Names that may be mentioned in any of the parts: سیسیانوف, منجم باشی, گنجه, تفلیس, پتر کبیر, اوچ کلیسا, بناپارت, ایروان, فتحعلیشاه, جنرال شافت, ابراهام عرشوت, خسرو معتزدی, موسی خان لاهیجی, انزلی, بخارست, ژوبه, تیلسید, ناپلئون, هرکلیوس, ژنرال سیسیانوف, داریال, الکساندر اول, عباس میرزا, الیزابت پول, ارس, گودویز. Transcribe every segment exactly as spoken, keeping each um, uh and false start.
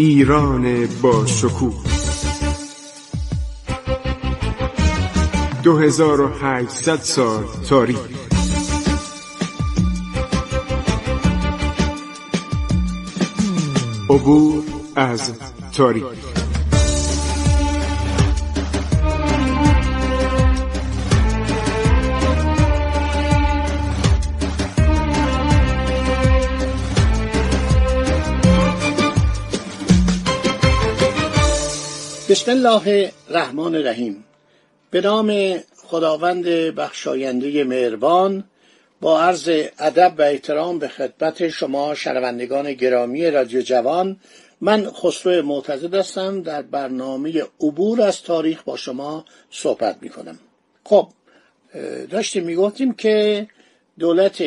ایران با شکوه دو هزار و هشتصد سال تاریخ. عبور از تاریخ. بسم الله الرحمن الرحیم. به نام خداوند بخشاینده مهربان، با عرض ادب و احترام به خدمت شما شنوندگان گرامی رادیو جوان، من خسرو معتزدی هستم. در برنامه عبور از تاریخ با شما صحبت میکنم. خب داشتیم میگفتیم که دولت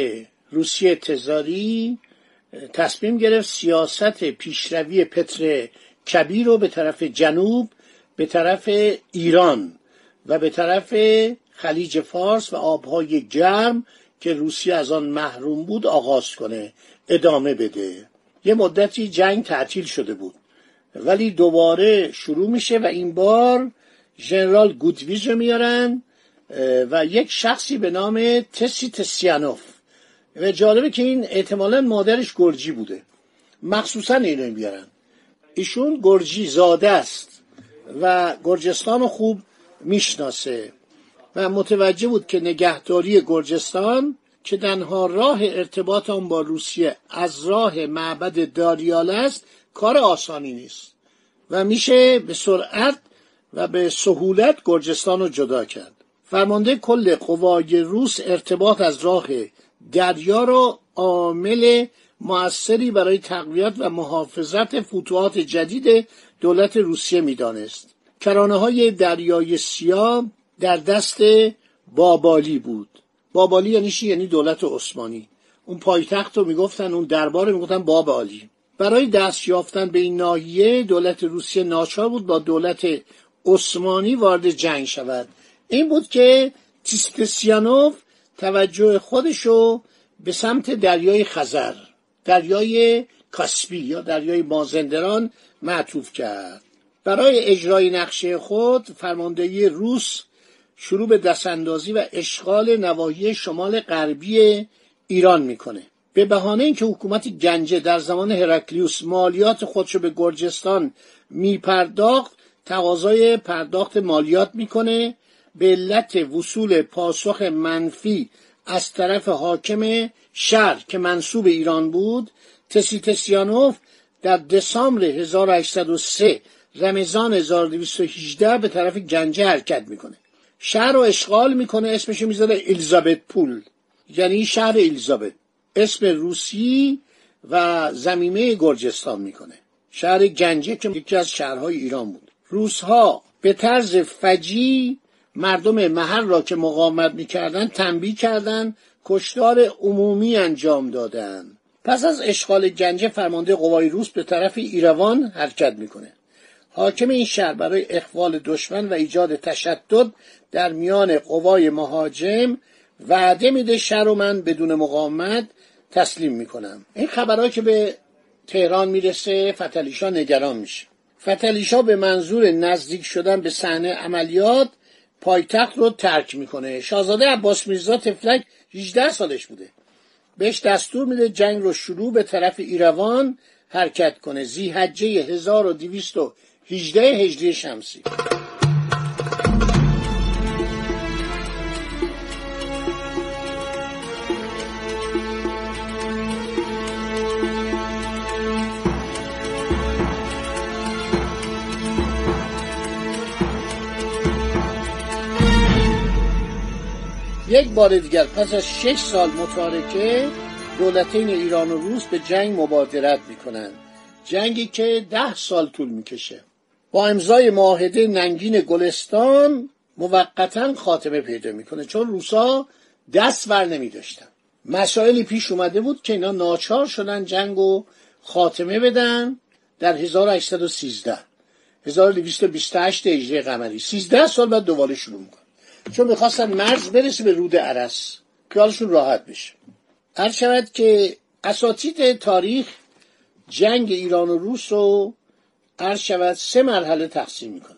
روسیه تزاری تصمیم گرفت سیاست پیشروی پتر کبیر رو به طرف جنوب، به طرف ایران و به طرف خلیج فارس و آبهای گرم که روسیه از آن محروم بود آغاز کنه، ادامه بده. یه مدتی جنگ تعطیل شده بود ولی دوباره شروع میشه و این بار ژنرال گودویز رو میارن و یک شخصی به نام تسی سیسیانوف، و جالبه که این احتمالاً مادرش گرجی بوده، مخصوصا اینو میارن. ایشون گرجی زاده است و گرجستان خوب میشناسه و متوجه بود که نگهداری گرجستان که تنها راه ارتباط آن با روسیه از راه معبد داریال است، کار آسانی نیست و میشه به سرعت و به سهولت گرجستان رو جدا کرد. فرمانده کل قوای روس ارتباط از راه دریا رو عامل مؤثری برای تقویت و محافظت فتوحات جدید دولت روسیه میدانست. کرانه های دریای سیاه در دست بابالی بود. بابالی یعنی چی؟ یعنی دولت عثمانی. اون پایتخت رو میگفتن، اون دربار رو میگفتن بابالی. برای دست یافتن به این ناحیه دولت روسیه ناچار بود با دولت عثمانی وارد جنگ شود. این بود که سیسیانوف توجه خودشو به سمت دریای خزر، دریای کاسپی یا دریای مازندران معطوف کرد. برای اجرای نقشه خود فرماندهی روس شروع به دستاندازی و اشغال نواحی شمال غربی ایران میکنه. به بهانه اینکه حکومت گنجه در زمان هرکلیوس مالیات خودشو به گرجستان میپرداخت، تقاضای پرداخت مالیات میکنه. به علت وصول پاسخ منفی از طرف حاکم شهر که منسوب ایران بود، سیسیانوف در دسامبر هزار و هشتصد و سه رمضان هزار و دویست و هجده به طرف گنجه حرکت میکنه. شهر رو اشغال میکنه، اسمش میذاره الیزابت پول، یعنی شهر الیزابت، اسم روسی و زمینه گرجستان میکنه. شهر گنجه که یکی از شهرهای ایران بود. روس‌ها به طرز فجیع مردم محل را که مقاومت میکردند تنبیه کردند، کشتار عمومی انجام دادند. پس از اشغال گنجه فرمانده قوای روس به طرف ایروان حرکت میکنه. حاکم این شهر برای اخوال دشمن و ایجاد تشدد در میان قوای مهاجم وعده میده شهر رو من بدون مقاومت تسلیم میکنم. این خبرها که به تهران میرسه فتحعلیشاه نگران میشه. فتحعلیشاه به منظور نزدیک شدن به صحنه عملیات پایتخت رو ترک میکنه. شاهزاده عباس میرزا تفلک هجده سالش بوده، بهش دستور میده جنگ رو شروع به طرف ایروان حرکت کنه. ذی‌حجه هزار و دویست و هجده هجری شمسی. یک بار دیگر پس از شش سال متارکه دولتین ایران و روس به جنگ مبادرت میکنند. جنگی که ده سال طول میکشه. با امضای معاهده ننگین گلستان موقتاً خاتمه پیدا میکنه، چون روسا دست بر نمیداشتن. مسائلی پیش اومده بود که اینا ناچار شدن جنگو خاتمه بدن. در هزار و هشتصد و سیزده هزار و دویست و بیست و هشت هجری قمری، سیزده سال بعد دوباره شروع میکنه، چون میخواستن مرز برسه به رود ارس که حالشون راحت بشه. عرض شود که اساتید تاریخ جنگ ایران و روس رو عرض شود سه مرحله تقسیم میکنند.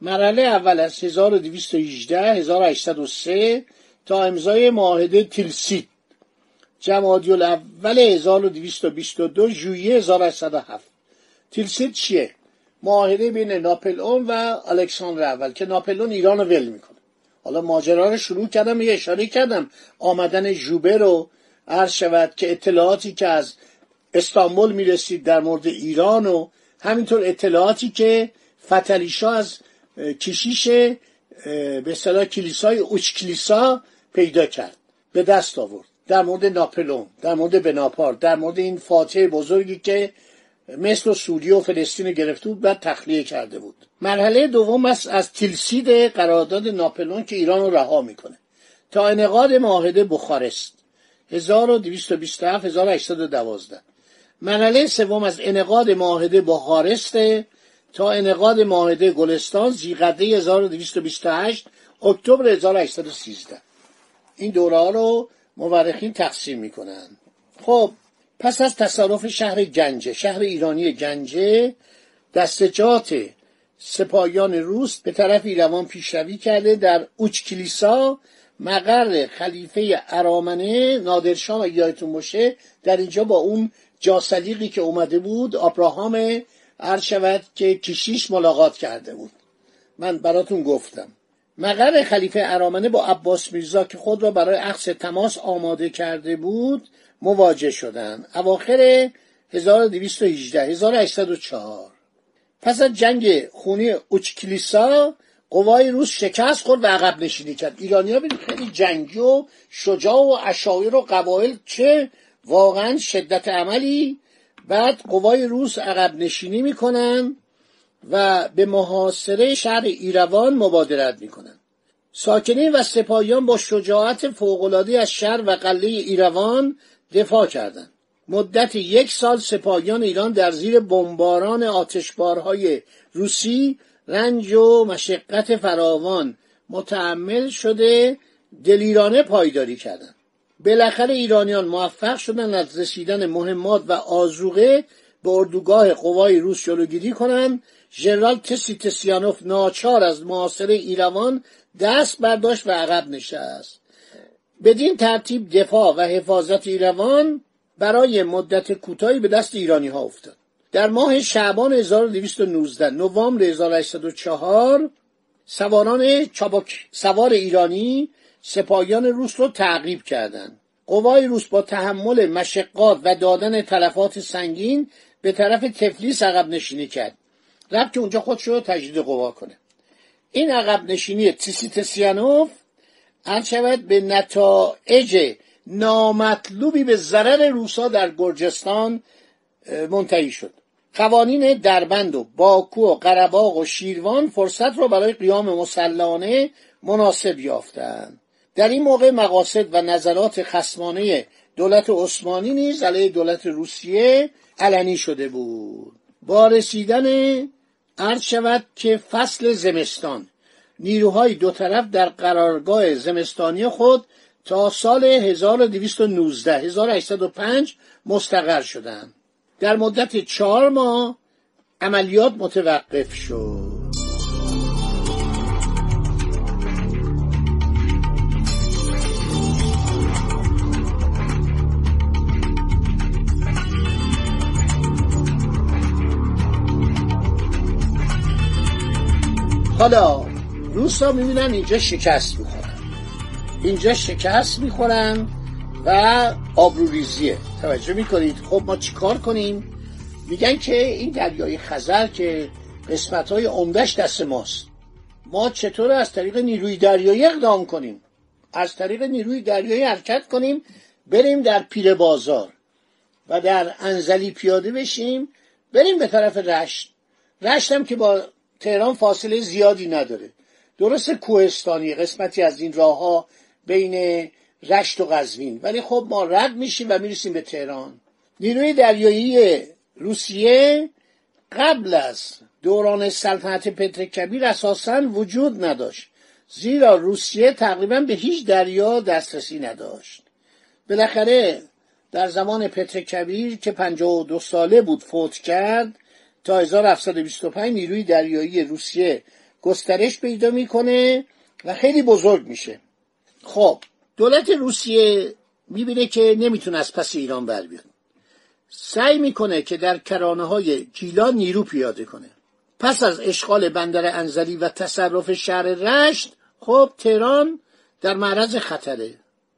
مرحله اول از هزار و دویست و هجده هزار و هشتصد و سه تا امضای معاهده تیلسید جمادی الاول هزار و دویست و بیست و دو ژوئیه هزار و هشتصد و هفت. تیلسید چیه؟ معاهده بین ناپلئون و الکساندر اول که ناپلئون ایران رو ول میکنه. حالا ماجرا رو شروع کردم، یه اشاره کردم آمدن ژوبه رو، عرض شود که اطلاعاتی که از استانبول میرسید در مورد ایران و همینطور اطلاعاتی که فتحعلیشاه از کشیش به اصطلاح کلیسای اوچ کلیسا پیدا کرد، به دست آورد در مورد ناپلئون، در مورد بناپارت، در مورد این فاتح بزرگی که مصر و سوریه و فلسطین گرفته بود و تخلیه کرده بود. مرحله دوم است از تیلسید قرارداد ناپلئون که ایران رو رها میکنه تا انعقاد معاهده بخارست هزار و دویست و بیست و هفت هزار و هشتصد و دوازده. مرحله سوم از انعقاد معاهده بخارست تا انعقاد معاهده گلستان ذیقعده هزار و دویست و بیست و هشت اکتبر هزار و هشتصد و سیزده. این دوره رو مورخین تقسیم میکنن. خب پس از تصرف شهر گنجه، شهر ایرانی گنجه، دستجات سپاهیان روس به طرف ایروان پیشروی کرده. در اوچ کلیسا مقر خلیفه ارامنه نادرشاه ایایتون باشه، در اینجا با اون جاسلیقی که اومده بود ابراهام عرشوت که کشیش ملاقات کرده بود، من براتون گفتم. مقر خلیفه ارامنه با عباس میرزا که خود را برای عقص تماس آماده کرده بود مواجه شدند. اواخر هزار و دویست و هجده هزار و هشتصد و چهار پس از جنگ خونی اوچ کلیسا قوای روس شکست خورد و عقب نشینی کرد. ایرانی‌ها خیلی جنگی و شجاع و عشایر و قبایل که واقعا شدت عملی. بعد قوای روس عقب نشینی میکنن و به محاصره شهر ایروان مبادرت میکنن. ساکنین و سپاهیان با شجاعت فوق‌العاده از شهر و قلعه ایروان دفاع کردند. مدت یک سال سپاهیان ایران در زیر بمباران آتشبارهای روسی رنج و مشقت فراوان متحمل شده دلیرانه پایداری کردند. بالاخره ایرانیان موفق شدند از رسیدن مهمات و آذوقه به اردوگاه قوای روس جلوگیری کنند. ژنرال سیسیانوف ناچار از محاصره ایروان دست برداشت و عقب نشست. بدین ترتیب دفاع و حفاظت ایروان برای مدت کوتاهی به دست ایرانی ها افتاد. در ماه شعبان هزار و دویست و نوزده نوامبر هزار و هشتصد و چهار سواران چابک سوار ایرانی سپاهیان روس را تعقیب کردند. قوای روس با تحمل مشقات و دادن تلفات سنگین به طرف تفلیس عقب نشینی کرد، رفت که اونجا خودش رو تجدید قوا کنه. این عقب نشینی سیسیانوف انشود به نتایج نامطلوبی به ضرر روسا در گرجستان منتهی شد. قوانین دربند و باکو و قره باغ و شیروان فرصت را برای قیام مسلحانه مناسب یافتند. در این موقع مقاصد و نظرات خصمانه دولت عثمانی نیز علیه دولت روسیه علنی شده بود. با رسیدن عرض شود که فصل زمستان نیروهای دو طرف در قرارگاه زمستانی خود تا سال هزار و دویست و نوزده هزار و هشتصد و پنج مستقر شدند. در مدت چهار ماه عملیات متوقف شد. حالا روسا میبینن اینجا شکست میخورن، اینجا شکست میخورن و آبروریزیه. توجه میکنید؟ خب ما چیکار کنیم؟ میگن که این دریای خزر که قسمت‌های عمده‌اش دست ماست، ما چطور از طریق نیروی دریایی اقدام کنیم؟ از طریق نیروی دریایی حرکت کنیم، بریم در پیر بازار و در انزلی پیاده بشیم، بریم به طرف رشت. رشت هم که با تهران فاصله زیادی نداره، درست کوهستانی قسمتی از این راه ها بین رشت و قزوین، ولی خب ما رد میشیم و میرسیم به تهران. نیروی دریایی روسیه قبل از دوران سلطنت پتر کبیر اساساً وجود نداشت، زیرا روسیه تقریبا به هیچ دریا دسترسی نداشت. بالاخره در زمان پتر کبیر که پنجاه و دو ساله بود فوت کرد، تا هزار و هفتصد و بیست و پنج نیروی دریایی روسیه گسترش پیدا میکنه و خیلی بزرگ میشه. خب دولت روسیه میبینه که نمیتونه از پس ایران بر بیاد، سعی میکنه که در کرانه‌های گیلان نیرو پیاده کنه. پس از اشغال بندر انزلی و تصرف شهر رشت، خب تهران در معرض خطره،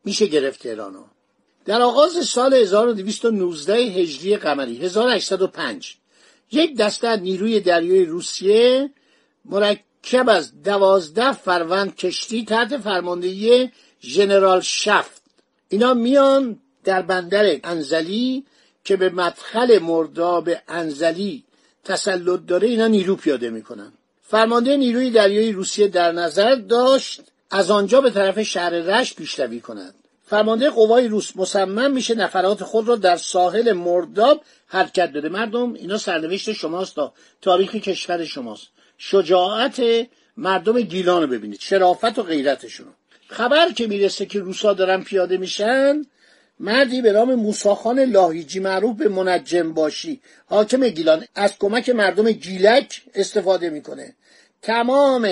میشه گرفت تهرانو. در آغاز سال هزار و دویست و نوزده هجری قمری هزار و هشتصد و پنج یک دسته از نیروی دریایی روسیه مرکب از دوازده فروند کشتی تحت فرماندهی جنرال شافت، اینا میان در بندر انزلی که به مدخل مرداب انزلی تسلط داره، اینا نیرو پیاده میکنن. فرمانده نیروی دریایی روسیه در نظر داشت از آنجا به طرف شهر رشت پیشروی کنند. فرمانده قوای روس مصمم میشه نفرات خود را در ساحل مرداب حرکت بده. مردم اینا سرنوشت شماست، تا تاریخ کشور شماست. شجاعت مردم گیلان رو ببینید، شرافت و غیرتشون. خبر که میرسه که روسا دارن پیاده میشن، مردی به نام موسی خان لاهیجی معروف به منجم باشی، حاکم گیلان، از کمک مردم گیلک استفاده میکنه. تمام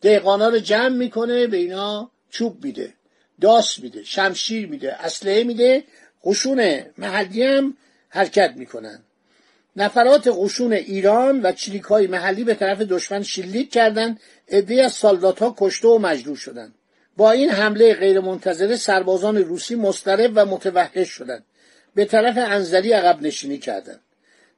دیقانا رو جمع میکنه، به اینا چوب میده، داس میده، شمشیر میده، اسلحه میده. قشون محلی هم حرکت میکنن. نفرات قشون ایران و چریک‌های محلی به طرف دشمن شلیک کردند. عده‌ای از سالدات‌ها کشته و مجروح شدند. با این حمله غیرمنتظره سربازان روسی مضطرب و متوحش شدند. به طرف انزلی عقب نشینی کردند.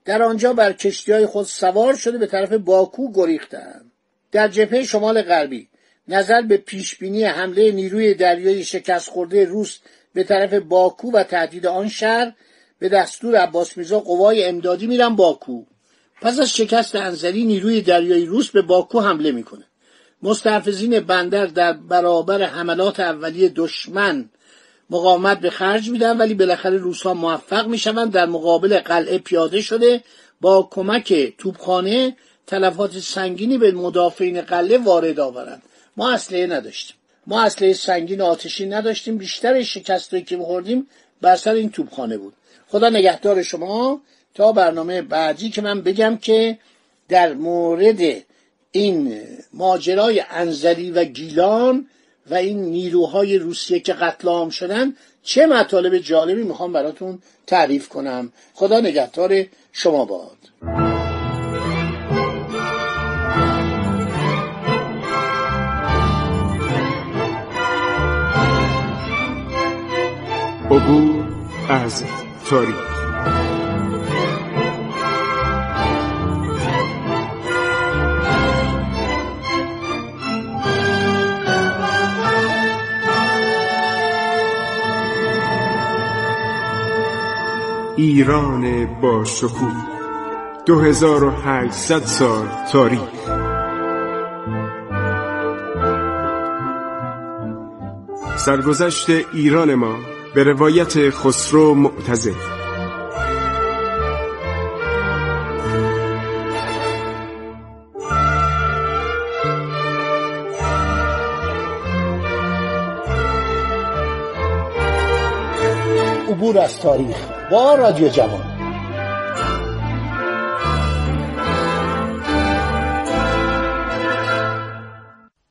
در آنجا بر کشتی‌های خود سوار شده به طرف باکو گریختند. در جبهه شمال غربی نظر به پیشبینی حمله نیروی دریایی شکست خورده روس به طرف باکو و تهدید آن شهر، به دستور عباس میرزا قوای امدادی میرن باکو. پس از شکست انزلی نیروی دریایی روس به باکو حمله میکنه. مستحفظین بندر در برابر حملات اولیه دشمن مقاومت به خرج میدن، ولی بالاخره روس‌ها موفق میشن. در مقابل قلعه پیاده شده با کمک توپخانه تلفات سنگینی به مدافعین قلعه وارد آورند. ما اسلحه نداشتیم، ما اسلحه سنگین آتشین نداشتیم. بیشتر شکستی که می‌خوردیم بر سر این توپخانه بود. خدا نگهدار شما تا برنامه بعدی که من بگم که در مورد این ماجرای انزلی و گیلان و این نیروهای روسیه که قتل عام شدن چه مطالب جالبی میخوام براتون تعریف کنم. خدا نگهدار شما باد. عبور از تاریخ. ایران با شکوه، دو هزار و هشتصد سال تاریخ. سرگذشت ایران ما به روایت خسرو معتزدی. عبور از تاریخ با رادیو جوان.